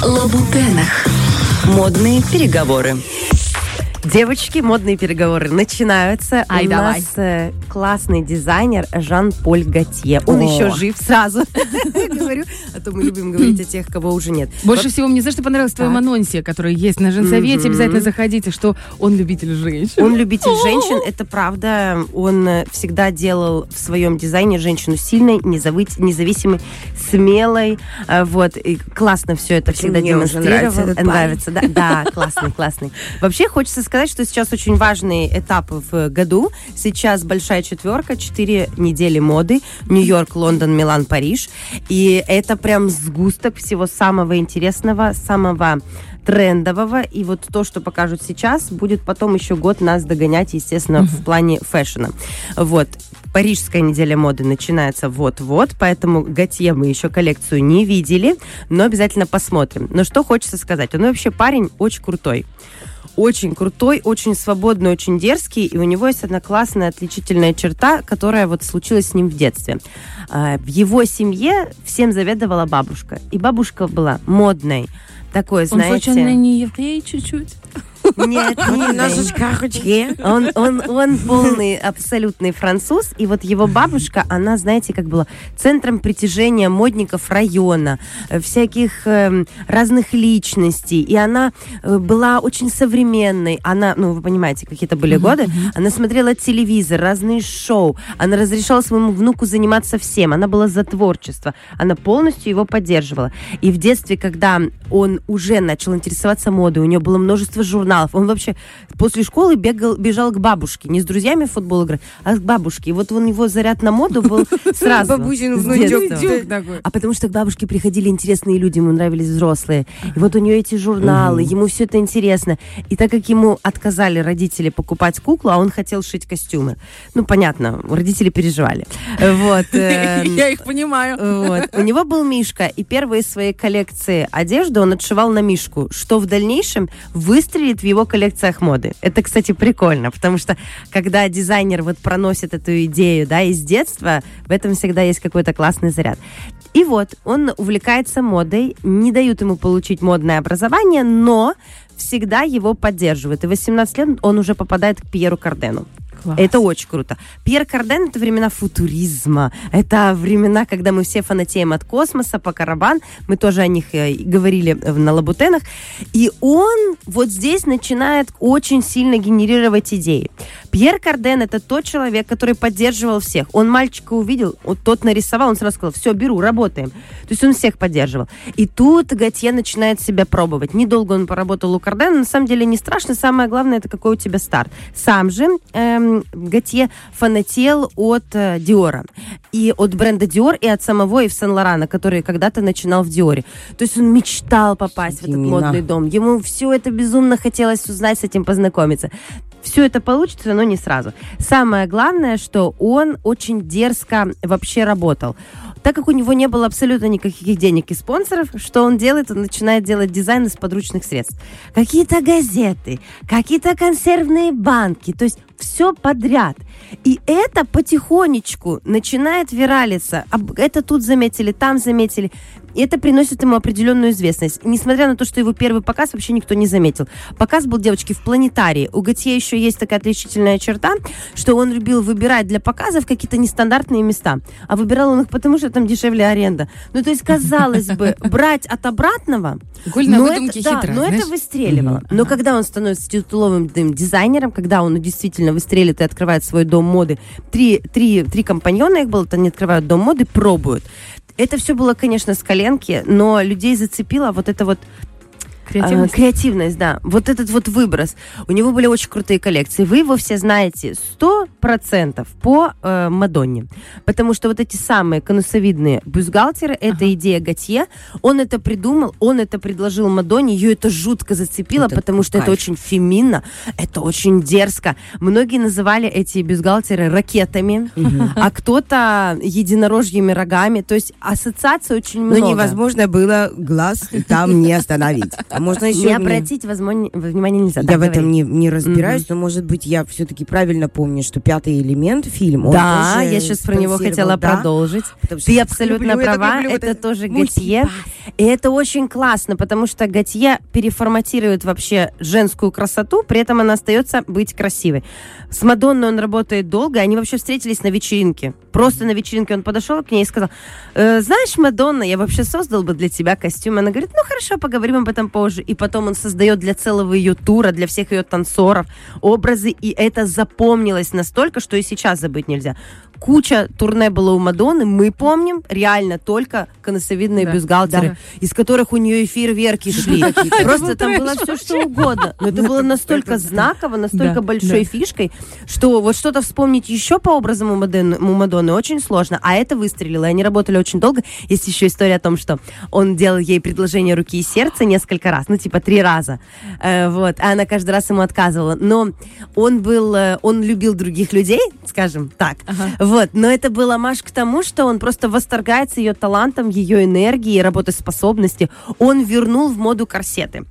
на Лабутенах. Модные переговоры. Девочки, модные переговоры начинаются. У нас классный дизайнер Жан-Поль Готье. Он еще жив, сразу говорю. А то мы любим говорить о тех, кого уже нет. Больше всего мне, знаешь, что понравилось в твоем анонсе, который есть на Женсовете. Обязательно заходите, что он любитель женщин. Он любитель женщин, это правда. Он всегда делал в своем дизайне женщину сильной, независимой, смелой. Вот. И классно все это всегда демонстрировал. Нравится, да? Да, классный. Вообще, хочется сказать, что сейчас очень важный этап в году. Сейчас большая четверка, 4 недели моды. Нью-Йорк, Лондон, Милан, Париж. И это прям сгусток всего самого интересного, самого трендового. И вот то, что покажут сейчас, будет потом еще год нас догонять, естественно, в плане фэшена. Вот. Парижская неделя моды начинается вот-вот, поэтому Готье мы еще коллекцию не видели, но обязательно посмотрим. Но что хочется сказать, он вообще парень очень крутой. Очень крутой, очень свободный, очень дерзкий. И у него есть одна классная отличительная черта, которая вот случилась с ним в детстве. В его семье всем заведовала бабушка. И бабушка была модной. Такой, знаете... Он случайно не еврей чуть-чуть? Нет, он полный, абсолютный француз. И вот его бабушка, она, знаете, как была центром притяжения модников района, всяких разных личностей. И она была очень современной. Она, ну, вы понимаете, какие-то были годы. Она смотрела телевизор, разные шоу. Она разрешала своему внуку заниматься всем. Она была за творчество. Она полностью его поддерживала. И в детстве, когда он уже начал интересоваться модой, у него было множество журналов. Он вообще после школы бежал к бабушке. Не с друзьями в футбол играть, а к бабушке. И вот он, его заряд на моду был сразу. Бабусин внучок такой. А потому что к бабушке приходили интересные люди, ему нравились взрослые. И вот у нее эти журналы, ему все это интересно. И так как ему отказали родители покупать куклу, а он хотел шить костюмы. Ну, понятно, родители переживали. Я их понимаю. У него был Мишка, и первые из своей коллекции одежды он отшивал на Мишку, что в дальнейшем выстрелит в его коллекциях моды. Это, кстати, прикольно, потому что, когда дизайнер вот проносит эту идею, да, из детства, в этом всегда есть какой-то классный заряд. И вот, он увлекается модой, не дают ему получить модное образование, но всегда его поддерживают. И в 18 лет он уже попадает к Пьеру Кардену. Класс. Это очень круто. Пьер Карден — это времена футуризма. Это времена, когда мы все фанатеем от космоса, Пако Рабан. Мы тоже о них говорили на Лабутенах. И он вот здесь начинает очень сильно генерировать идеи. Пьер Карден — это тот человек, который поддерживал всех. Он мальчика увидел, вот тот нарисовал, он сразу сказал: все, беру, работаем. То есть он всех поддерживал. И тут Готье начинает себя пробовать. Недолго он поработал у Кардена, на самом деле не страшно. Самое главное — это какой у тебя старт. Сам же Готье фанател от Диора. И от бренда Диор, и от самого Ив Сен-Лорана, который когда-то начинал в Диоре. То есть он мечтал попасть в этот модный дом. Ему все это безумно хотелось узнать, с этим познакомиться. Все это получится, но не сразу. Самое главное, что он очень дерзко вообще работал. Так как у него не было абсолютно никаких денег и спонсоров, что он делает? Он начинает делать дизайн из подручных средств. Какие-то газеты, какие-то консервные банки, то есть все подряд. И это потихонечку начинает виралиться. Это тут заметили, там заметили. И это приносит ему определенную известность. Несмотря на то, что его первый показ вообще никто не заметил. Показ был, девочки, в планетарии. У Готье еще есть такая отличительная черта, что он любил выбирать для показов какие-то нестандартные места. А выбирал он их потому, что там дешевле аренда. Ну, то есть, казалось бы, брать от обратного... Голь на выдумке хитрая. Но это выстреливало. Но когда он становится титуловым дизайнером, когда он действительно выстрелит и открывает свой дом моды, три компаньона их было, они открывают дом моды, пробуют. Это все было, конечно, с коленки, но людей зацепило вот это вот креативность, да. Вот этот вот выброс. У него были очень крутые коллекции. Вы его все знаете 100% по Мадонне. Потому что вот эти самые конусовидные бюстгальтеры, это идея Готье. Он это придумал, он это предложил Мадонне. Ее это жутко зацепило, это потому что это очень феминно, это очень дерзко. Многие называли эти бюстгальтеры ракетами, а кто-то единорожьими рогами. То есть ассоциаций очень много. Но невозможно было глаз там не остановить. можно еще... Не обратить внимание нельзя. Я в этом не разбираюсь, но, может быть, я все-таки правильно помню, что «Пятый элемент» фильм... Да, я сейчас про него хотела продолжить. Ты абсолютно права, это тоже Готье. И это очень классно, потому что Готье переформатирует вообще женскую красоту, при этом она остается быть красивой. С Мадонной он работает долго, они вообще встретились на вечеринке. Просто на вечеринке он подошел к ней и сказал: знаешь, Мадонна, я вообще создал бы для тебя костюм. Она говорит: ну хорошо, поговорим об этом позже. И потом он создает для целого ее тура, для всех ее танцоров образы, и это запомнилось настолько, что и сейчас забыть нельзя. Куча турне было у Мадонны, мы помним, реально только конусовидные бюстгальтеры, из которых у нее и фейерверки шли. Просто там было все, что угодно. Но это было настолько знаково, настолько большой фишкой, что вот что-то вспомнить еще по образам у Мадонны очень сложно. А это выстрелило, и они работали очень долго. Есть еще история о том, что он делал ей предложение руки и сердца несколько раз, ну типа 3 раза. Вот. А она каждый раз ему отказывала. Но он любил других людей, скажем так. Вот, но это был омаж к тому, что он просто восторгается ее талантом, ее энергией, работоспособностью. Он вернул в моду корсеты.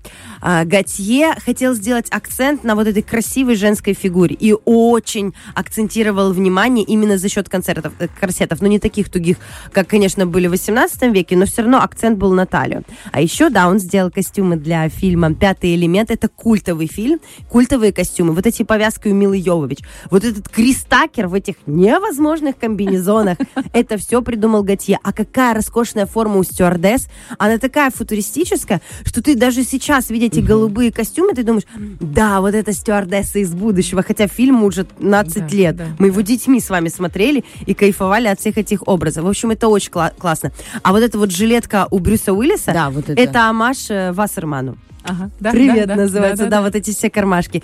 Готье хотел сделать акцент на вот этой красивой женской фигуре и очень акцентировал внимание именно за счет корсетов, но не таких тугих, как, конечно, были в 18 веке, но все равно акцент был на талию. А еще, да, он сделал костюмы для фильма «Пятый элемент». Это культовый фильм, культовые костюмы. Вот эти повязки у Милы Йовович, вот этот Крис Такер в этих невозможных комбинезонах. Это все придумал Готье. А какая роскошная форма у стюардесс. Она такая футуристическая, что ты даже сейчас, видя эти голубые костюмы, ты думаешь, да, вот это стюардесса из будущего. Хотя фильм уже 15 лет. Мы его детьми с вами смотрели и кайфовали от всех этих образов. В общем, это очень классно. А вот эта вот жилетка у Брюса Уиллиса, да, вот это оммаж Вассерману. Ага, да, «Привет» называется, да, вот эти все кармашки.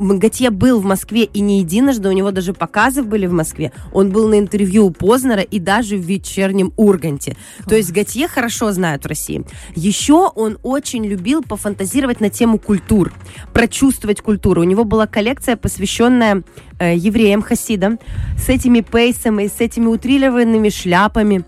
Готье был в Москве и не единожды, у него даже показы были в Москве. Он был на интервью у Познера и даже в вечернем Урганте. То есть Готье хорошо знают в России. Еще он очень любил пофантазировать на тему культур, прочувствовать культуру. У него была коллекция, посвященная евреям, хасидам, с этими пейсами, с этими утрированными шляпами.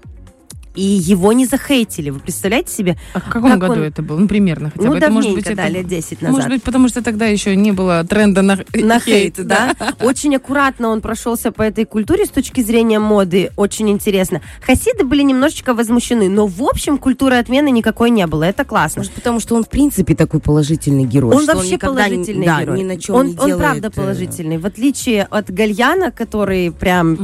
И его не захейтили, вы представляете себе? А в каком году это было? Ну, примерно хотя бы. Ну, давненько, может быть, это... лет 10 назад. Может быть, потому что тогда еще не было тренда на хейт, да? Очень аккуратно он прошелся по этой культуре с точки зрения моды, очень интересно. Хасиды были немножечко возмущены, но, в общем, культуры отмены никакой не было, это классно. Может, потому что он, в принципе, такой положительный герой. Он вообще положительный герой. Ни на чем не делает... Он правда положительный. В отличие от Гальяно, который прям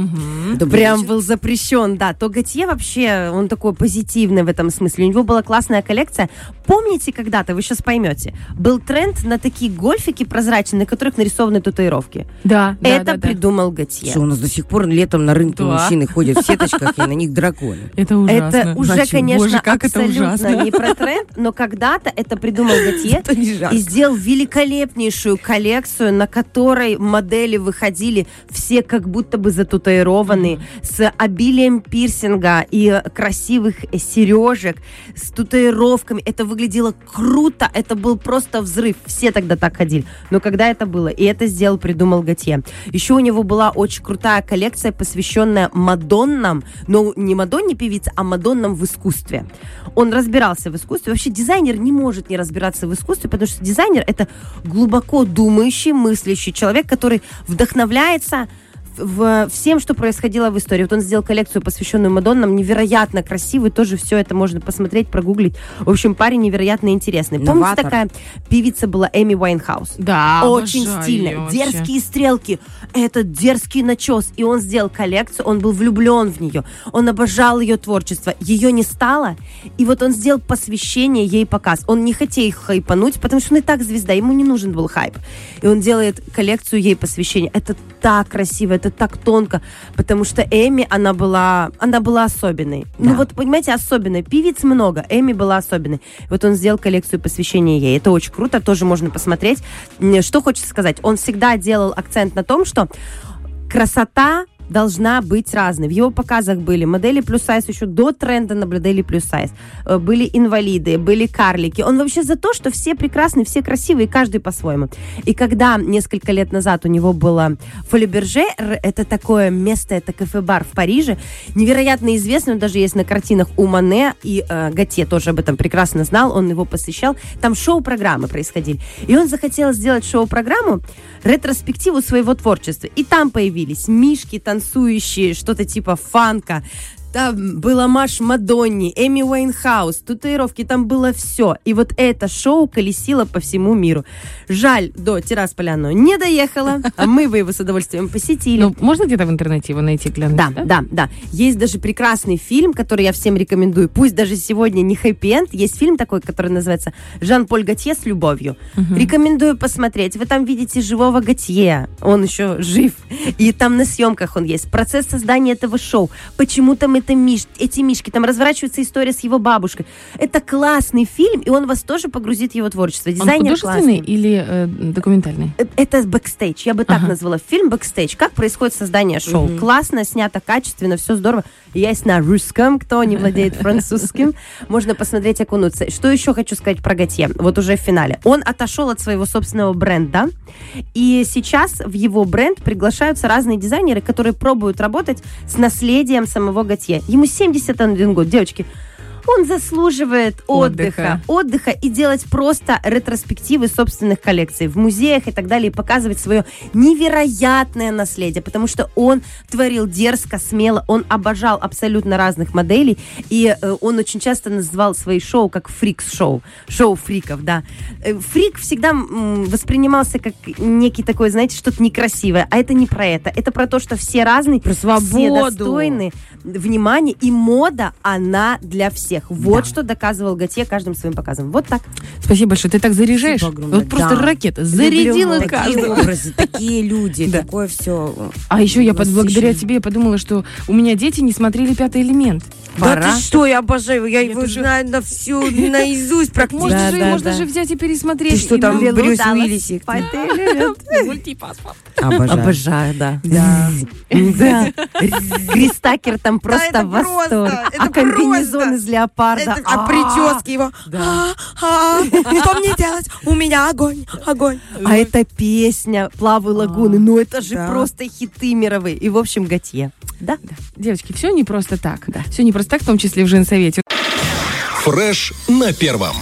был запрещен, да, то Готье вообще... Он такой позитивный в этом смысле. У него была классная коллекция. Помните когда-то, вы сейчас поймете, был тренд на такие гольфики прозрачные, на которых нарисованы татуировки. Да. Это придумал Готье. Что у нас до сих пор летом на рынке мужчины ходят в сеточках, и на них драконы. Это ужасно. Это уже, конечно, Боже, как абсолютно не про тренд, но когда-то это придумал Готье и сделал великолепнейшую коллекцию, на которой модели выходили все как будто бы зататуированные, с обилием пирсинга и красивых сережек, с татуировками. Это выглядело круто, это был просто взрыв. Все тогда так ходили. Но когда это было? И это сделал, придумал Готье. Еще у него была очень крутая коллекция, посвященная Мадоннам, но не Мадонне певице, а Мадоннам в искусстве. Он разбирался в искусстве. Вообще дизайнер не может не разбираться в искусстве, потому что дизайнер — это глубоко думающий, мыслящий человек, который вдохновляется всем, что происходило в истории. Вот он сделал коллекцию, посвященную Мадоннам, невероятно красивый, тоже все это можно посмотреть, прогуглить. В общем, парень невероятно интересный. Новатор. Помните, такая певица была Эми Уайнхаус? Да, очень стильная. Дерзкие стрелки, этот дерзкий начес. И он сделал коллекцию, он был влюблен в нее, он обожал ее творчество. Ее не стало, и вот он сделал посвящение ей, показ. Он не хотел их хайпануть, потому что он и так звезда, ему не нужен был хайп. И он делает коллекцию ей посвящения. Это так красиво, это так тонко, потому что Эми, она была особенной. Да. Ну вот, понимаете, особенной. Певиц много, Эми была особенной. Вот он сделал коллекцию посвящения ей. Это очень круто, тоже можно посмотреть. Что хочется сказать, он всегда делал акцент на том, что красота должна быть разной. В его показах были модели плюс-сайз еще до тренда на модели плюс-сайз. Были инвалиды, были карлики. Он вообще за то, что все прекрасные, все красивые, каждый по-своему. И когда несколько лет назад у него было Фоли-Бержер, это такое место, это кафе-бар в Париже, невероятно известное, даже есть на картинах у Мане, и Готье тоже об этом прекрасно знал, он его посещал. Там шоу-программы происходили. И он захотел сделать шоу-программу, ретроспективу своего творчества. И там появились мишки, танцующие, что-то типа фанка. Там был омаж Мадонне, Эми Уайнхаус, татуировки, там было все. И вот это шоу колесило по всему миру. Жаль, до Тирасполя оно не доехало, а мы бы его с удовольствием посетили. Ну, можно где-то в интернете его найти, глянуть? Да. Есть даже прекрасный фильм, который я всем рекомендую. Пусть даже сегодня не хэппи-энд. Есть фильм такой, который называется «Жан-Поль Готье с любовью». Угу. Рекомендую посмотреть. Вы там видите живого Готье. Он еще жив. И там на съемках он есть. Процесс создания этого шоу. Почему-то мы эти мишки, там разворачивается история с его бабушкой. Это классный фильм, и он вас тоже погрузит в его творчество. Дизайнер классный. Он художественный или документальный? Это бэкстейдж, я бы так назвала. Фильм бэкстейдж. Как происходит создание шоу. Классно, снято, качественно, все здорово. Есть на русском, кто не владеет французским. Можно посмотреть, окунуться. Что еще хочу сказать про Готье, вот уже в финале. Он отошел от своего собственного бренда, и сейчас в его бренд приглашаются разные дизайнеры, которые пробуют работать с наследием самого Готье. Ему 71 год, девочки. Он заслуживает отдыха и делать просто ретроспективы собственных коллекций в музеях и так далее, и показывать свое невероятное наследие, потому что он творил дерзко, смело, он обожал абсолютно разных моделей, и он очень часто называл свои шоу как фрикс-шоу, шоу фриков, да. Фрик всегда воспринимался как некий такой, знаете, что-то некрасивое, а это не про это про то, что все разные, про свободу, все достойны внимания, и мода, она для всех. Вот да. Что доказывал Готье каждым своим показом. Вот так. Спасибо большое. Ты так заряжаешь. Вот просто ракета. Зарядила каждого. Такие образы, такие люди, такое все. А еще я благодаря тебе подумала, что у меня дети не смотрели «Пятый элемент». Да ты что, я обожаю. Я его знаю на всю, наизусть практически. Можно же взять и пересмотреть. Ты что там, Брюс Уиллис? «Пятый элемент». Мультипаспорт. Обожаю, да. Крис Такер там просто в восторге. А комбинезон из леопарда. А прически его. Что мне делать? У меня огонь, огонь. А эта песня «Плавы лагуны». Ну это же просто хиты мировые. И в общем, Готье. Да? Девочки, все не просто так. Все не просто так, в том числе в женсовете. Фреш на первом.